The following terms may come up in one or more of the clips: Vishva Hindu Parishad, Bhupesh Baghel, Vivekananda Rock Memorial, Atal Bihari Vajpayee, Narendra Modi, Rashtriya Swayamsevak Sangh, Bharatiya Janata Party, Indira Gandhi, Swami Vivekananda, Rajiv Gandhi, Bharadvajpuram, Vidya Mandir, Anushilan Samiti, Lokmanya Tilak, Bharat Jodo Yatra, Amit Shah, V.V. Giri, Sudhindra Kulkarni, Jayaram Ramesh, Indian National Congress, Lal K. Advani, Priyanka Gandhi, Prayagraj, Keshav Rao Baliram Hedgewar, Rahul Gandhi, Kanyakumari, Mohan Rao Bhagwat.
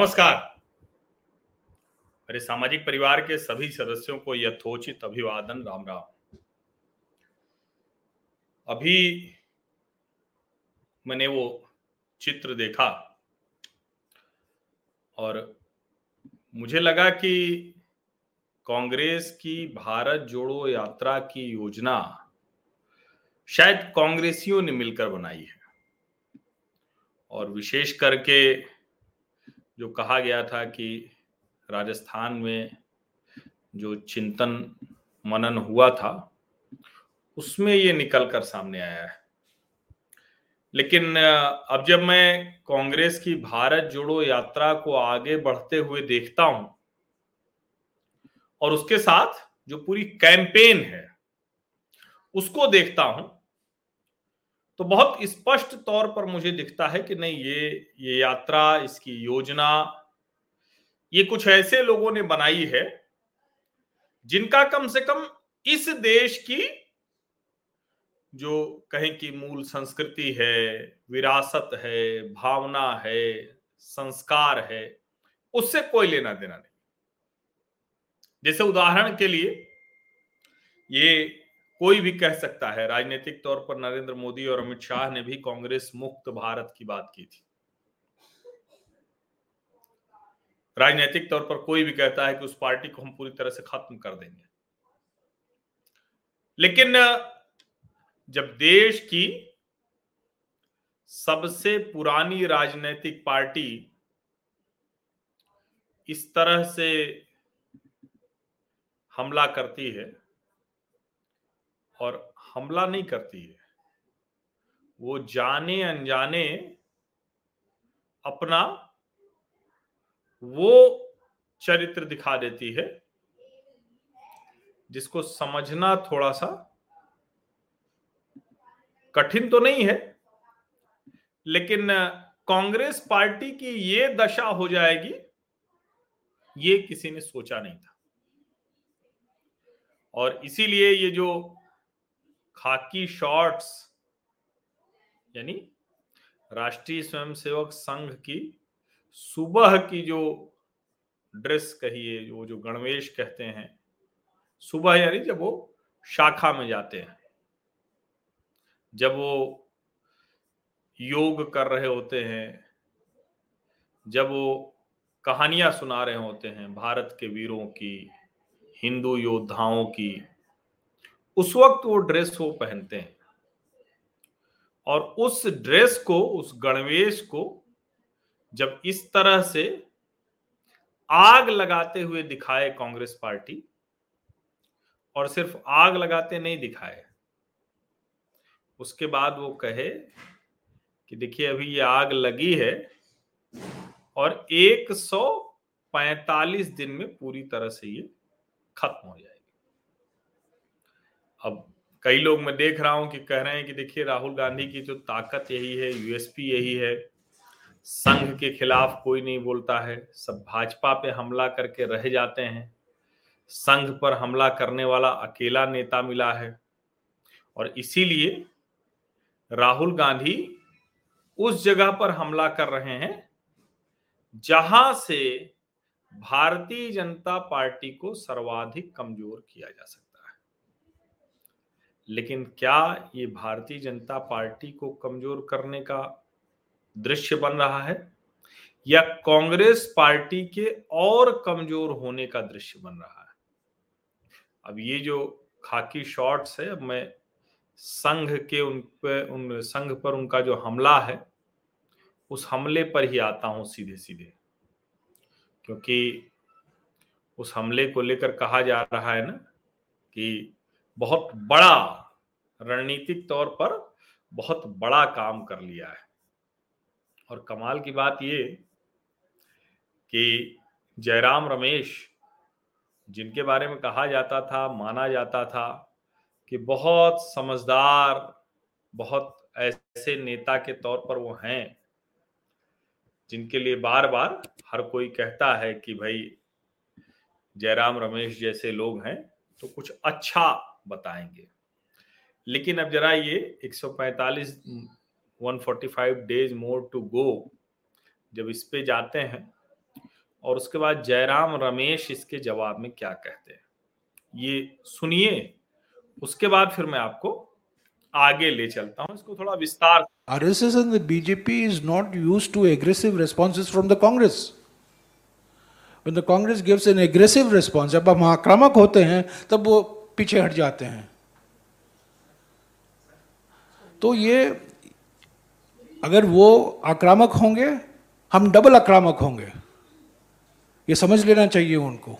नमस्कार। मेरे सामाजिक परिवार के सभी सदस्यों को यथोचित अभिवादन, राम राम। अभी मैंने वो चित्र देखा और मुझे लगा कि कांग्रेस की भारत जोड़ो यात्रा की योजना शायद कांग्रेसियों ने मिलकर बनाई है। और विशेष करके जो कहा गया था कि राजस्थान में जो चिंतन मनन हुआ था उसमें ये निकल कर सामने आया है। लेकिन अब जब मैं कांग्रेस की भारत जोड़ो यात्रा को आगे बढ़ते हुए देखता हूं और उसके साथ जो पूरी कैंपेन है उसको देखता हूं तो बहुत स्पष्ट तौर पर मुझे दिखता है कि नहीं, ये यात्रा, इसकी योजना ये कुछ ऐसे लोगों ने बनाई है जिनका कम से कम इस देश की जो कहें कि मूल संस्कृति है, विरासत है, भावना है, संस्कार है, उससे कोई लेना देना नहीं। जैसे उदाहरण के लिए ये कोई भी कह सकता है, राजनीतिक तौर पर नरेंद्र मोदी और अमित शाह ने भी कांग्रेस मुक्त भारत की बात की थी। राजनीतिक तौर पर कोई भी कहता है कि उस पार्टी को हम पूरी तरह से खत्म कर देंगे। लेकिन जब देश की सबसे पुरानी राजनीतिक पार्टी इस तरह से हमला करती है, और हमला नहीं करती है, वो जाने अनजाने अपना वो चरित्र दिखा देती है जिसको समझना थोड़ा सा कठिन तो नहीं है। लेकिन कांग्रेस पार्टी की ये दशा हो जाएगी ये किसी ने सोचा नहीं था। और इसीलिए ये जो खाकी शॉर्ट्स यानी राष्ट्रीय स्वयंसेवक संघ की सुबह की जो ड्रेस कहिए, वो जो गणवेश कहते हैं, सुबह यानी जब वो शाखा में जाते हैं, जब वो योग कर रहे होते हैं, जब वो कहानियां सुना रहे होते हैं भारत के वीरों की, हिंदू योद्धाओं की, उस वक्त वो ड्रेस वो पहनते हैं। और उस ड्रेस को, उस गणवेश को जब इस तरह से आग लगाते हुए दिखाए कांग्रेस पार्टी, और सिर्फ आग लगाते नहीं दिखाए, उसके बाद वो कहे कि देखिए अभी ये आग लगी है और 145 दिन में पूरी तरह से ये खत्म हो जाएगी। अब कई लोग मैं देख रहा हूं कि कह रहे हैं कि देखिए राहुल गांधी की जो ताकत यही है, यूएसपी यही है, संघ के खिलाफ कोई नहीं बोलता है, सब भाजपा पे हमला करके रह जाते हैं, संघ पर हमला करने वाला अकेला नेता मिला है। और इसीलिए राहुल गांधी उस जगह पर हमला कर रहे हैं जहां से भारतीय जनता पार्टी को सर्वाधिक कमजोर किया जा सकता है। लेकिन क्या ये भारतीय जनता पार्टी को कमजोर करने का दृश्य बन रहा है या कांग्रेस पार्टी के और कमजोर होने का दृश्य बन रहा है? अब ये जो खाकी शॉर्ट्स है, अब मैं संघ के संघ पर उनका जो हमला है उस हमले पर ही आता हूं सीधे सीधे, क्योंकि उस हमले को लेकर कहा जा रहा है ना कि बहुत बड़ा, रणनीतिक तौर पर बहुत बड़ा काम कर लिया है। और कमाल की बात ये कि जयराम रमेश, जिनके बारे में कहा जाता था, माना जाता था कि बहुत समझदार, बहुत ऐसे नेता के तौर पर वो हैं जिनके लिए बार बार हर कोई कहता है कि भाई जयराम रमेश जैसे लोग हैं तो कुछ अच्छा बताएंगे। लेकिन अब जरा ये 145 डेज मोर टू गो, जब इस पे जाते हैं और उसके बाद जयराम रमेश इसके जवाब में क्या कहते हैं ये सुनिए, उसके बाद फिर मैं आपको आगे ले चलता हूं, इसको थोड़ा विस्तार। RSS and the BJP is not used to aggressive responses from the Congress. When the Congress gives an aggressive response, जब हम आक्रामक होते हैं तब वो पीछे हट जाते हैं। तो ये अगर वो आक्रामक होंगे हम डबल आक्रामक होंगे, ये समझ लेना चाहिए उनको।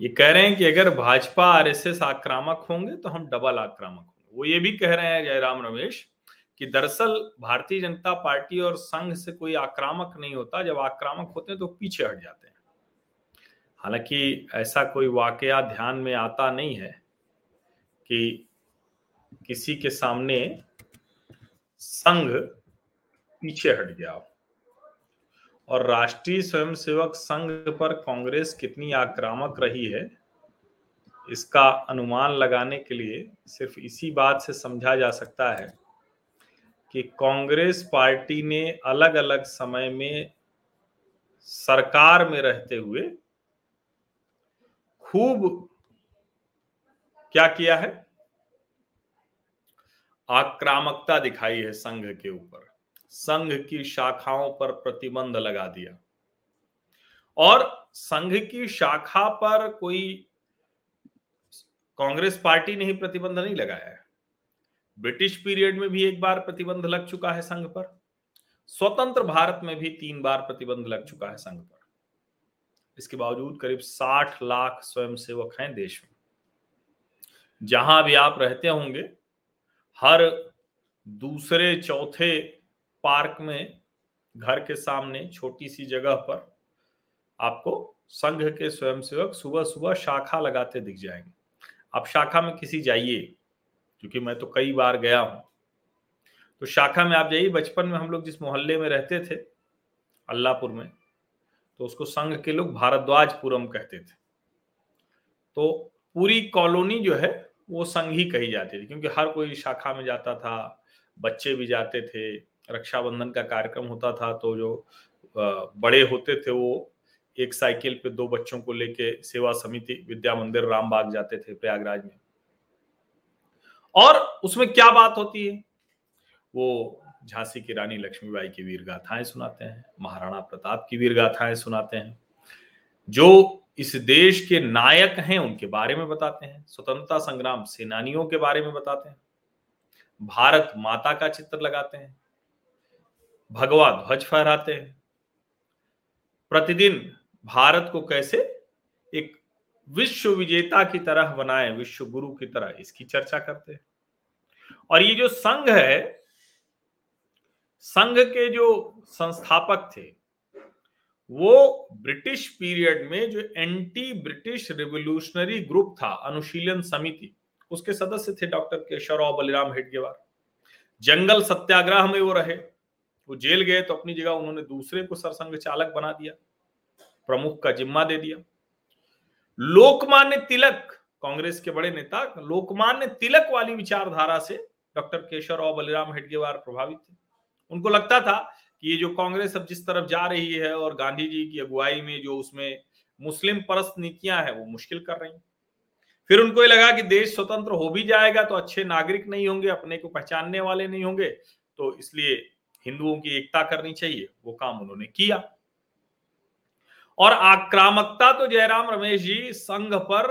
ये कह रहे हैं कि अगर भाजपा आरएसएस आक्रामक होंगे तो हम डबल आक्रामक होंगे। वो ये भी कह रहे हैं जयराम रमेश कि दरअसल भारतीय जनता पार्टी और संघ से कोई आक्रामक नहीं होता, जब आक्रामक होते हैं तो पीछे हट जाते हैं। हालांकि ऐसा कोई वाकया ध्यान में आता नहीं है कि किसी के सामने संघ पीछे हट गया। और राष्ट्रीय स्वयंसेवक संघ पर कांग्रेस कितनी आक्रामक रही है इसका अनुमान लगाने के लिए सिर्फ इसी बात से समझा जा सकता है कि कांग्रेस पार्टी ने अलग अलग समय में सरकार में रहते हुए खूब क्या किया है, आक्रामकता दिखाई है संघ के ऊपर, संघ की शाखाओं पर प्रतिबंध लगा दिया और संघ की शाखा पर कोई कांग्रेस पार्टी ने ही प्रतिबंध नहीं लगाया है। ब्रिटिश पीरियड में भी एक बार प्रतिबंध लग चुका है संघ पर, स्वतंत्र भारत में भी 3 बार प्रतिबंध लग चुका है संघ पर। इसके बावजूद करीब 60 लाख स्वयंसेवक हैं देश में। जहां भी आप रहते होंगे हर दूसरे चौथे पार्क में, घर के सामने छोटी सी जगह पर आपको संघ के स्वयंसेवक सुबह सुबह शाखा लगाते दिख जाएंगे। आप शाखा में किसी जाइए, क्योंकि मैं तो कई बार गया हूं, तो शाखा में आप जाइए। बचपन में हम लोग जिस मोहल्ले में रहते थे अल्लाहपुर में, तो उसको संघ के लोग भारद्वाजपुरम कहते थे। तो पूरी कॉलोनी जो है वो संघ ही कही जाती थी, क्योंकि हर कोई शाखा में जाता था, बच्चे भी जाते थे। रक्षाबंधन का कार्यक्रम होता था तो जो बड़े होते थे वो एक साइकिल पे 2 बच्चों को लेके सेवा समिति विद्या मंदिर रामबाग जाते थे प्रयागराज में। और उसमें क्या बात होती है, वो झांसी की रानी लक्ष्मीबाई की वीर गाथाएं सुनाते हैं, महाराणा प्रताप की वीर गाथाएं सुनाते हैं, जो इस देश के नायक हैं उनके बारे में बताते हैं, स्वतंत्रता संग्राम सेनानियों के बारे में बताते हैं, भारत माता का चित्र लगाते हैं, भगवा ध्वज फहराते हैं, प्रतिदिन भारत को कैसे एक विश्व विजेता की तरह बनाए, विश्व गुरु की तरह, इसकी चर्चा करते हैं। और ये जो संघ है, संघ के जो संस्थापक थे वो ब्रिटिश पीरियड में जो एंटी ब्रिटिश रिवोल्यूशनरी ग्रुप था अनुशीलन समिति, उसके सदस्य थे डॉक्टर केशव राव बलिराम हेडगेवार। जंगल सत्याग्रह में वो रहे, वो जेल गए तो अपनी जगह उन्होंने दूसरे को सरसंघ चालक बना दिया, प्रमुख का जिम्मा दे दिया। लोकमान्य तिलक, कांग्रेस के बड़े नेता लोकमान्य तिलक वाली विचारधारा से डॉक्टर केशवराव बलिराम हेडगेवार प्रभावित थे। उनको लगता था कि ये जो कांग्रेस अब जिस तरफ जा रही है और गांधी जी की अगुवाई में जो उसमें मुस्लिम परस्त नीतियां हैं वो मुश्किल कर रही हैं। फिर उनको ये लगा कि देश स्वतंत्र हो भी जाएगा तो अच्छे नागरिक नहीं होंगे, अपने को पहचानने वाले नहीं होंगे, तो इसलिए हिंदुओं की एकता करनी चाहिए। वो काम उन्होंने किया। और आक्रामकता तो जयराम रमेश जी संघ पर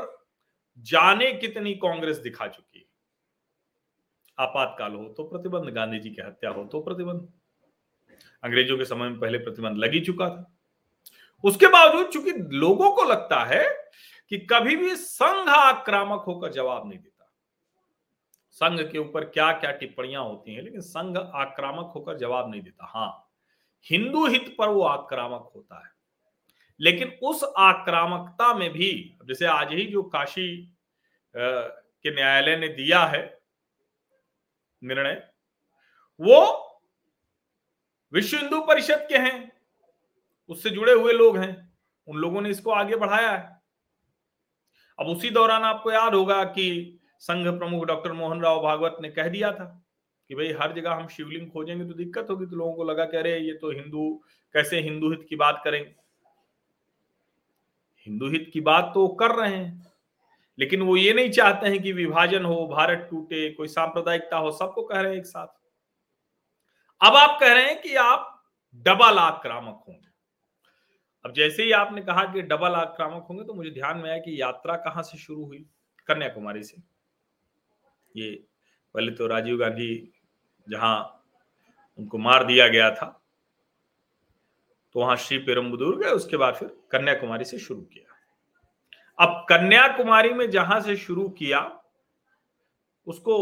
जाने कितनी कांग्रेस दिखा चुकी है। आपातकाल हो तो प्रतिबंध, गांधी जी की हत्या हो तो प्रतिबंध, अंग्रेजों के समय में पहले प्रतिबंध लगी चुका था। उसके बावजूद चूंकि लोगों को लगता है कि कभी भी संघ आक्रामक होकर जवाब नहीं देता, संघ के ऊपर क्या क्या टिप्पणियां होती हैं, लेकिन संघ आक्रामक होकर जवाब नहीं देता। हाँ, हिंदू हित पर वो आक्रामक होता है, लेकिन उस आक्रामकता में भी, जैसे आज ही जो काशी के न्यायालय ने दिया है निर्णय, वो विश्व हिंदू परिषद के हैं, उससे जुड़े हुए लोग हैं, उन लोगों ने इसको आगे बढ़ाया है। अब उसी दौरान आपको याद होगा कि संघ प्रमुख डॉक्टर मोहन राव भागवत ने कह दिया था कि भाई हर जगह हम शिवलिंग खोजेंगे तो दिक्कत होगी, तो लोगों को लगा कि अरे ये तो हिंदू कैसे हिंदू हित की बात करेंगे। हिंदू हित की बात तो कर रहे हैं, लेकिन वो ये नहीं चाहते हैं कि विभाजन हो, भारत टूटे, कोई सांप्रदायिकता हो, सबको कह रहे हैं एक साथ। अब आप कह रहे हैं कि आप डबल आक्रामक होंगे। अब जैसे ही आपने कहा कि डबल आक्रामक होंगे, तो मुझे ध्यान में आया कि यात्रा कहां से शुरू हुई? कन्याकुमारी से। ये पहले तो राजीव गांधी जहां उनको मार दिया गया था, तो वहां श्री पेरुम्बदूर गए, उसके बाद फिर कन्याकुमारी से शुरू किया। अब कन्याकुमारी में जहां से शुरू किया, उसको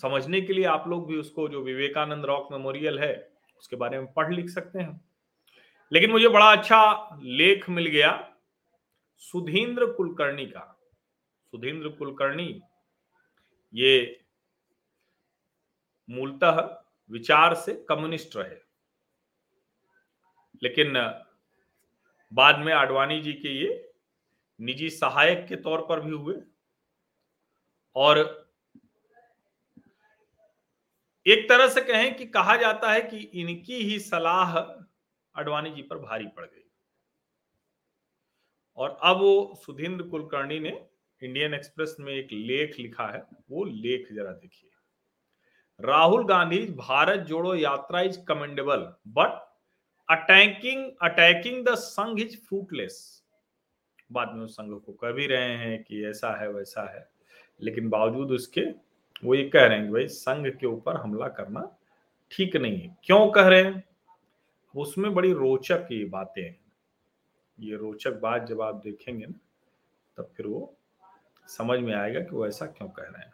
समझने के लिए आप लोग भी उसको, जो विवेकानंद रॉक मेमोरियल है, उसके बारे में पढ़ लिख सकते हैं। लेकिन मुझे बड़ा अच्छा लेख मिल गया सुधींद्र कुलकर्णी का। सुधींद्र कुलकर्णी ये मूलतः विचार से कम्युनिस्ट रहे, लेकिन बाद में आडवाणी जी के ये निजी सहायक के तौर पर भी हुए। और एक तरह से कहें कि कहा जाता है कि इनकी ही सलाह आडवाणी जी पर भारी पड़ गई, और अब वो सुधींद्र कुलकर्णी ने इंडियन एक्सप्रेस में एक लेख लिखा है, वो लेख जरा देखिए। Rahul Gandhi Bharat Jodo Yatra is commendable but attacking the Sangh is fruitless. बाद में उस संघ को कह भी रहे हैं कि ऐसा है वैसा है, लेकिन बावजूद उसके वो ये कह रहे हैं कि भाई संघ के ऊपर हमला करना ठीक नहीं है। क्यों कह रहे हैं? उसमें बड़ी रोचक ये बातें हैं। ये रोचक बात जब आप देखेंगे ना, तब फिर वो समझ में आएगा कि वो ऐसा क्यों कह रहे हैं।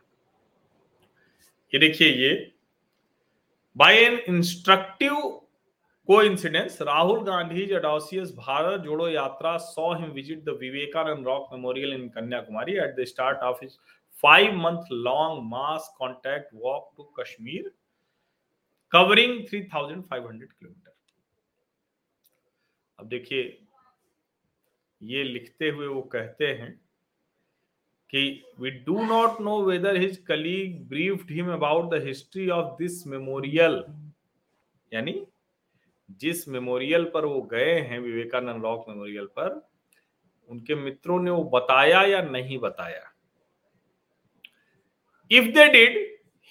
ये देखिए, ये by an instructive coincidence Rahul Gandhi's audacious Bharat Jodo Yatra saw him visit the Vivekananda rock memorial in Kanyakumari at the start of his 5-month long mass contact walk to Kashmir covering 3,500 kilometre. अब देखिए, ये लिखते हुए वो कहते हैं कि we do not know whether his colleague briefed him about the history of this memorial, यानी जिस मेमोरियल पर वो गए हैं, विवेकानंद रॉक मेमोरियल पर, उनके मित्रों ने वो बताया या नहीं बताया। If they did,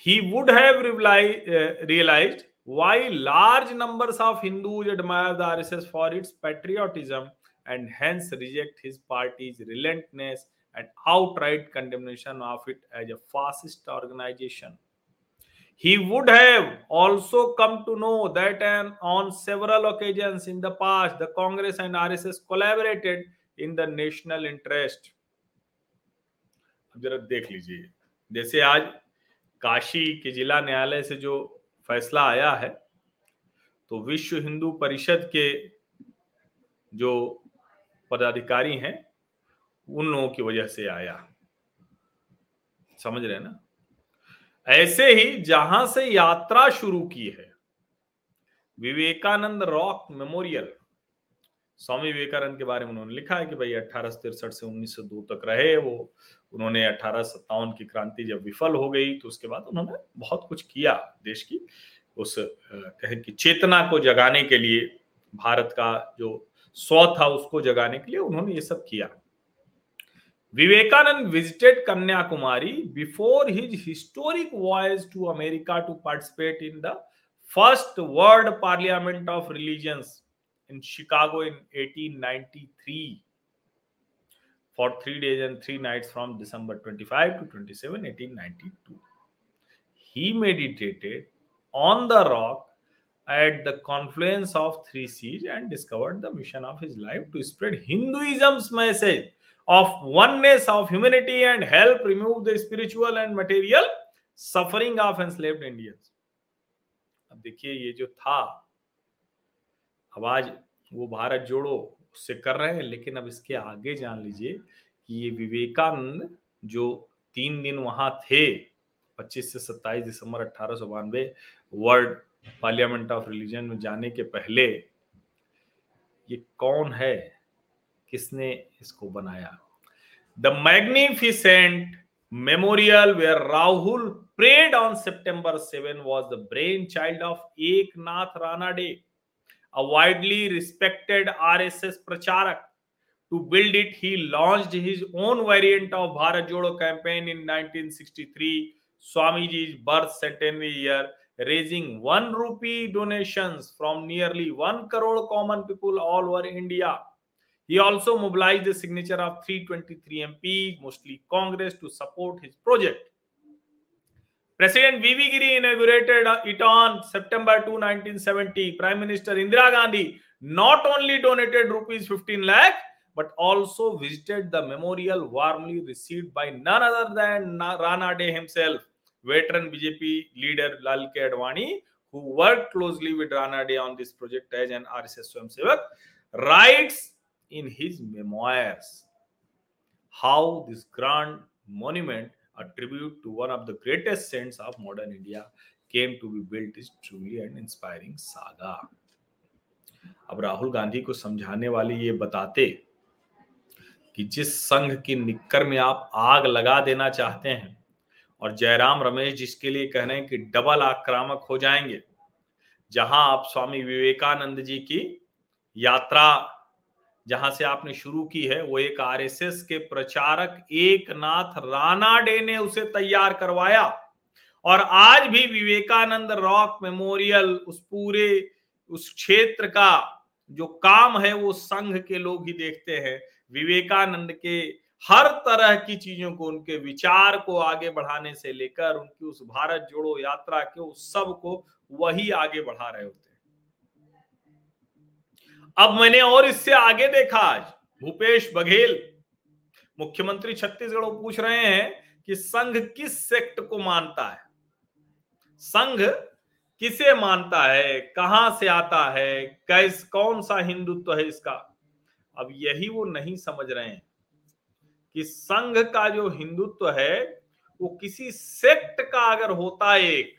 he would have realized why large numbers of Hindus admire the RSS for its patriotism and hence reject his party's relentless and outright condemnation of it as a fascist organization. He would have also come to know that on several occasions in the past, the Congress and RSS collaborated in the national interest. जरा देख लीजिए, जैसे आज काशी के जिला न्यायालय से जो फैसला आया है, तो विश्व हिंदू परिषद के जो पदाधिकारी हैं, उन लोगों की वजह से आया। समझ रहे हैं ना? ऐसे ही जहां से यात्रा शुरू की है, विवेकानंद रॉक मेमोरियल, स्वामी विवेकानंद के बारे में उन्होंने लिखा है कि भाई 1863 से 1902 तक रहे वो। उन्होंने 1857 की क्रांति जब विफल हो गई, तो उसके बाद उन्होंने बहुत कुछ किया देश की उस कहें कि चेतना को जगाने के लिए, भारत का जो स्व था उसको जगाने के लिए उन्होंने ये सब किया। Vivekananda visited Kanyakumari before his historic voyage to America to participate in the first world parliament of religions in Chicago in 1893 for 3 days and 3 nights from December 25 to 27, 1892. He meditated on the rock at the confluence of three seas and discovered the mission of his life to spread Hinduism's message of oneness of humanity and help remove the spiritual and material suffering of enslaved Indians. अब देखिए, ये जो था आवाज वो भारत जोड़ो उससे कर रहे हैं, लेकिन अब इसके आगे जान लीजिए कि ये विवेकानंद जो 3 दिन वहां थे, 25 से 27 दिसंबर 1892 वर्ल्ड पार्लियामेंट ऑफ रिलीजन में जाने के पहले, ये कौन है, किसने इसको बनाया? The magnificent memorial where Rahul prayed on September 7 was the brainchild of Eknath Ranade, a widely respected RSS Pracharak. To build it, he launched his own variant of Bharat Jodo campaign in 1963, Swamiji's birth centenary year, raising 1 rupee donations from nearly 1 crore common people all over India. He also mobilized the signature of 323 MPs, mostly Congress, to support his project. President V.V. Giri inaugurated it on September 2, 1970. Prime Minister Indira Gandhi not only donated rupees 15 lakh, but also visited the memorial, warmly received by none other than Ranade himself, veteran BJP leader Lal K. Advani, who worked closely with Ranade on this project as an RSS Swayamsevak, writes in his memoirs how this grand monument, a tribute to one of the greatest saints of modern India, came to be built is truly an inspiring saga. अब राहुल गांधी को समझाने वाले ये बताते कि जिस संघ की निक्कर में आप आग लगा देना चाहते हैं और जयराम रमेश जिसके लिए कह रहे हैं कि डबल आक्रामक हो जाएंगे, जहां आप स्वामी विवेकानंद जी की यात्रा जहां से आपने शुरू की है, वो एक आरएसएस के प्रचारक एकनाथ रानाडे ने उसे तैयार करवाया, और आज भी विवेकानंद रॉक मेमोरियल उस पूरे उस क्षेत्र का जो काम है वो संघ के लोग ही देखते हैं। विवेकानंद के हर तरह की चीजों को, उनके विचार को आगे बढ़ाने से लेकर उनकी उस भारत जोड़ो यात्रा के उस सब को वही आगे बढ़ा रहे होते हैं। अब मैंने और इससे आगे देखा, आज भूपेश बघेल मुख्यमंत्री छत्तीसगढ़ पूछ रहे हैं कि संघ किस सेक्ट को मानता है, संघ किसे मानता है, कहां से आता है, कैसे कौन सा हिंदुत्व है इसका। अब यही वो नहीं समझ रहे हैं कि संघ का जो हिंदुत्व है वो किसी सेक्ट का अगर होता एक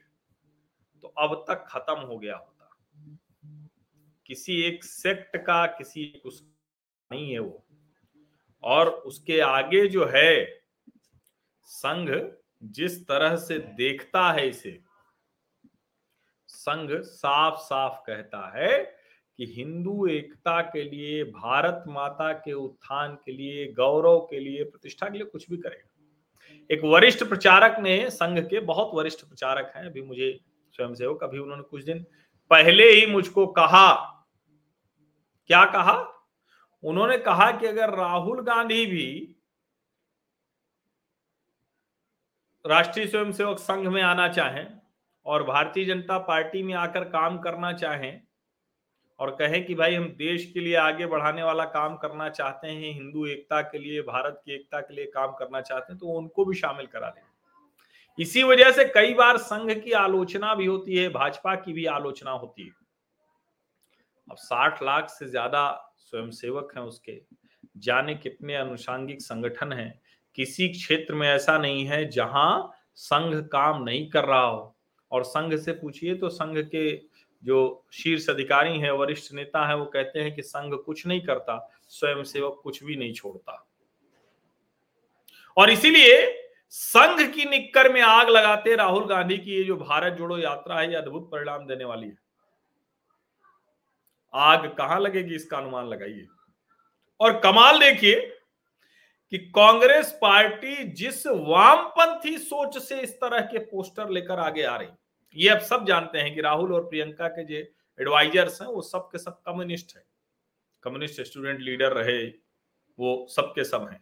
तो अब तक खत्म हो गया होता, किसी एक सेक्ट का किसी एक उसका नहीं है वो, और उसके आगे जो है संघ जिस तरह से देखता है इसे, संघ साफ साफ कहता है कि हिंदू एकता के लिए, भारत माता के उत्थान के लिए, गौरव के लिए, प्रतिष्ठा के लिए कुछ भी करेगा। एक वरिष्ठ प्रचारक ने, संघ के बहुत वरिष्ठ प्रचारक हैं अभी मुझे स्वयंसेवक, अभी उन्होंने कुछ दिन पहले ही मुझको कहा, क्या कहा, उन्होंने कहा कि अगर राहुल गांधी भी राष्ट्रीय स्वयंसेवक संघ में आना चाहें और भारतीय जनता पार्टी में आकर काम करना चाहें और कहें कि भाई हम देश के लिए आगे बढ़ाने वाला काम करना चाहते हैं, हिंदू एकता के लिए, भारत की एकता के लिए काम करना चाहते हैं, तो उनको भी शामिल करा दें। इसी वजह से कई बार संघ की आलोचना भी होती है, भाजपा की भी आलोचना होती है। अब 60 लाख से ज्यादा स्वयंसेवक हैं उसके, जाने कितने अनुषांगिक संगठन हैं, किसी क्षेत्र में ऐसा नहीं है जहां संघ काम नहीं कर रहा हो। और संघ से पूछिए तो संघ के जो शीर्ष अधिकारी हैं, वरिष्ठ नेता हैं, वो कहते हैं कि संघ कुछ नहीं करता, स्वयंसेवक कुछ भी नहीं छोड़ता। और इसीलिए संघ की निक्कर में आग लगाते राहुल गांधी की ये जो भारत जोड़ो यात्रा है, ये अद्भुत परिणाम देने वाली है। आग कहां लगेगी इसका अनुमान लगाइए। और कमाल देखिए कि कांग्रेस पार्टी जिस वामपंथी सोच से इस तरह के पोस्टर लेकर आगे आ रही, ये अब सब जानते हैं कि राहुल और प्रियंका के जो एडवाइजर्स हैं वो सब के सब कम्युनिस्ट हैं, कम्युनिस्ट स्टूडेंट लीडर रहे, वो सब के सब हैं।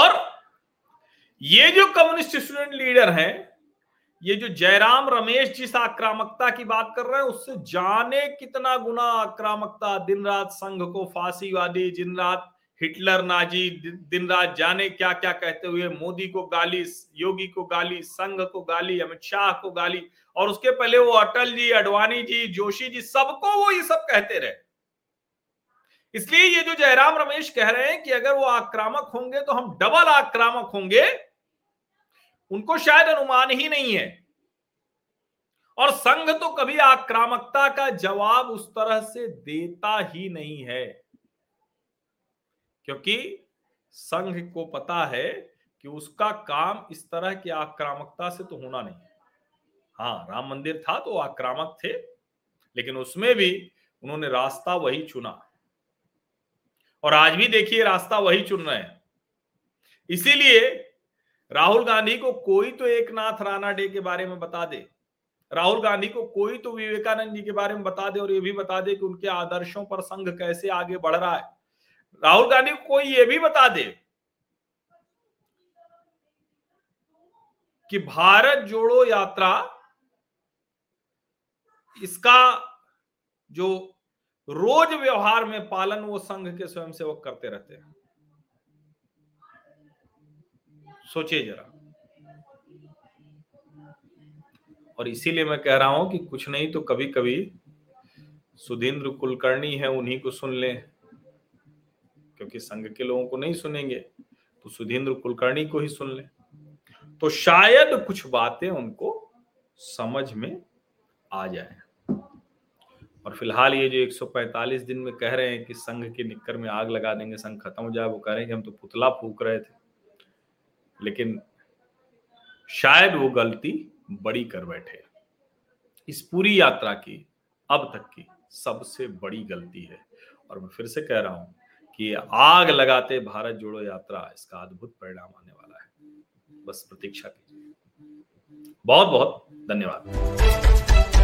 और ये जो कम्युनिस्ट स्टूडेंट लीडर हैं, ये जो जयराम रमेश जिस आक्रामकता की बात कर रहे हैं, उससे जाने कितना गुना आक्रामकता, दिन रात संघ को फांसीवादी, दिन रात हिटलर नाजी, दिन रात जाने क्या क्या कहते हुए, मोदी को गाली, योगी को गाली, संघ को गाली, अमित शाह को गाली, और उसके पहले वो अटल जी, अडवाणी जी, जोशी जी, सबको वो ये सब कहते रहे। इसलिए ये जो जयराम रमेश कह रहे हैं कि अगर वो आक्रामक होंगे तो हम डबल आक्रामक होंगे, उनको शायद अनुमान ही नहीं है। और संघ तो कभी आक्रामकता का जवाब उस तरह से देता ही नहीं है, क्योंकि संघ को पता है कि उसका काम इस तरह की आक्रामकता से तो होना नहीं। हाँ, राम मंदिर था तो आक्रामक थे, लेकिन उसमें भी उन्होंने रास्ता वही चुना, और आज भी देखिए रास्ता वही चुन रहे हैं। इसीलिए राहुल गांधी को कोई तो एकनाथ रानाडे के बारे में बता दे, राहुल गांधी को कोई तो विवेकानंद जी के बारे में बता दे, और ये भी बता दे कि उनके आदर्शों पर संघ कैसे आगे बढ़ रहा है। राहुल गांधी को कोई ये भी बता दे कि भारत जोड़ो यात्रा, इसका जो रोज व्यवहार में पालन वो संघ के स्वयंसेवक करते रहते हैं। सोचिए जरा। और इसीलिए मैं कह रहा हूं कि कुछ नहीं तो कभी कभी सुधींद्र कुलकर्णी है, उन्हीं को सुन लें, क्योंकि संघ के लोगों को नहीं सुनेंगे तो सुधींद्र कुलकर्णी को ही सुन लें, तो शायद कुछ बातें उनको समझ में आ जाए। और फिलहाल ये जो 145 दिन में कह रहे हैं कि संघ के निक्कर में आग लगा देंगे, संघ खत्म हो जाए, वो कह रहे हैं कि हम तो पुतला फूंक रहे थे, लेकिन शायद वो गलती बड़ी कर बैठे। इस पूरी यात्रा की अब तक की सबसे बड़ी गलती है। और मैं फिर से कह रहा हूं कि आग लगाते भारत जोड़ो यात्रा, इसका अद्भुत परिणाम आने वाला है। बस प्रतीक्षा कीजिए। बहुत बहुत धन्यवाद।